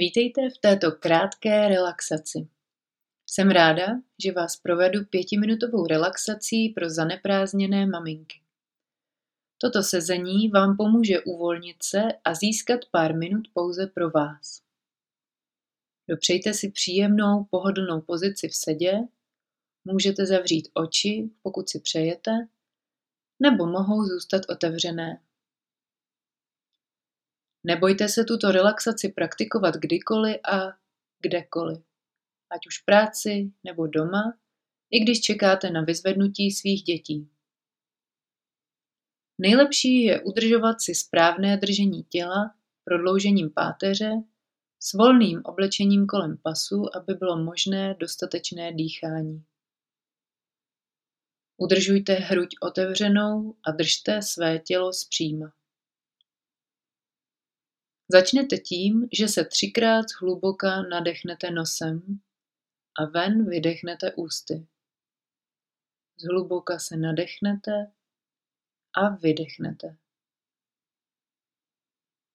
Vítejte v této krátké relaxaci. Jsem ráda, že vás provedu 5minutovou relaxací pro zaneprázdněné maminky. Toto sezení vám pomůže uvolnit se a získat pár minut pouze pro vás. Dopřejte si příjemnou, pohodlnou pozici v sedě, můžete zavřít oči, pokud si přejete, nebo mohou zůstat otevřené. Nebojte se tuto relaxaci praktikovat kdykoliv a kdekoliv, ať už v práci nebo doma, i když čekáte na vyzvednutí svých dětí. Nejlepší je udržovat si správné držení těla prodloužením páteře s volným oblečením kolem pasu, aby bylo možné dostatečné dýchání. Udržujte hruď otevřenou a držte své tělo zpříma. Začněte tím, že se 3krát hluboka nadechnete nosem a ven vydechnete ústy. Zhluboka se nadechnete a vydechnete.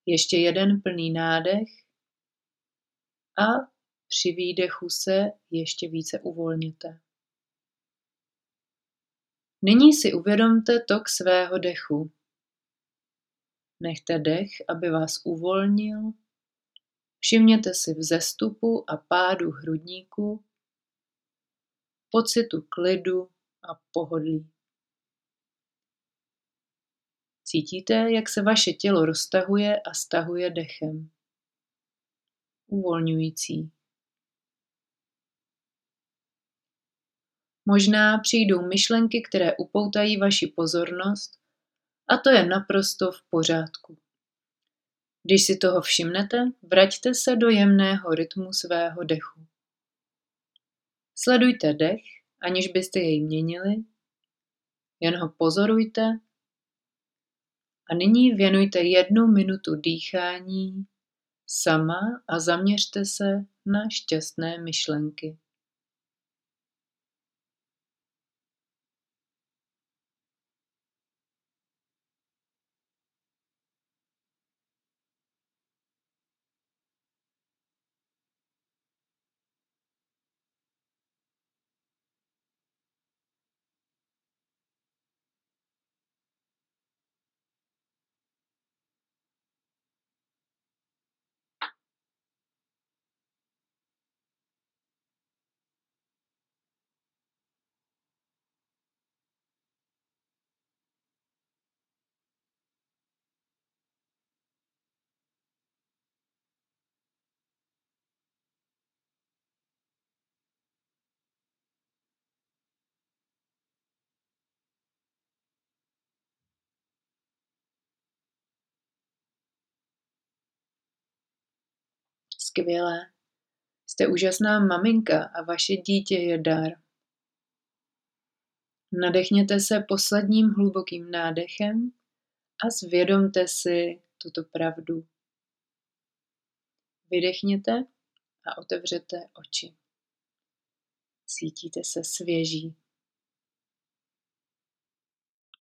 Ještě jeden plný nádech a při výdechu se ještě více uvolněte. Nyní si uvědomte tok svého dechu. Nechte dech, aby vás uvolnil. Všimněte si vzestupu a pádu hrudníku, pocitu klidu a pohodlí. Cítíte, jak se vaše tělo roztahuje a stahuje dechem. Uvolňující. Možná přijdou myšlenky, které upoutají vaši pozornost, a to je naprosto v pořádku. Když si toho všimnete, vraťte se do jemného rytmu svého dechu. Sledujte dech, aniž byste jej měnili, jen ho pozorujte a nyní věnujte 1 minutu dýchání sama a zaměřte se na šťastné myšlenky. Skvělé. Jste úžasná maminka a vaše dítě je dar. Nadechněte se posledním hlubokým nádechem a zvědomte si tuto pravdu. Vydechněte a otevřete oči. Cítíte se svěží.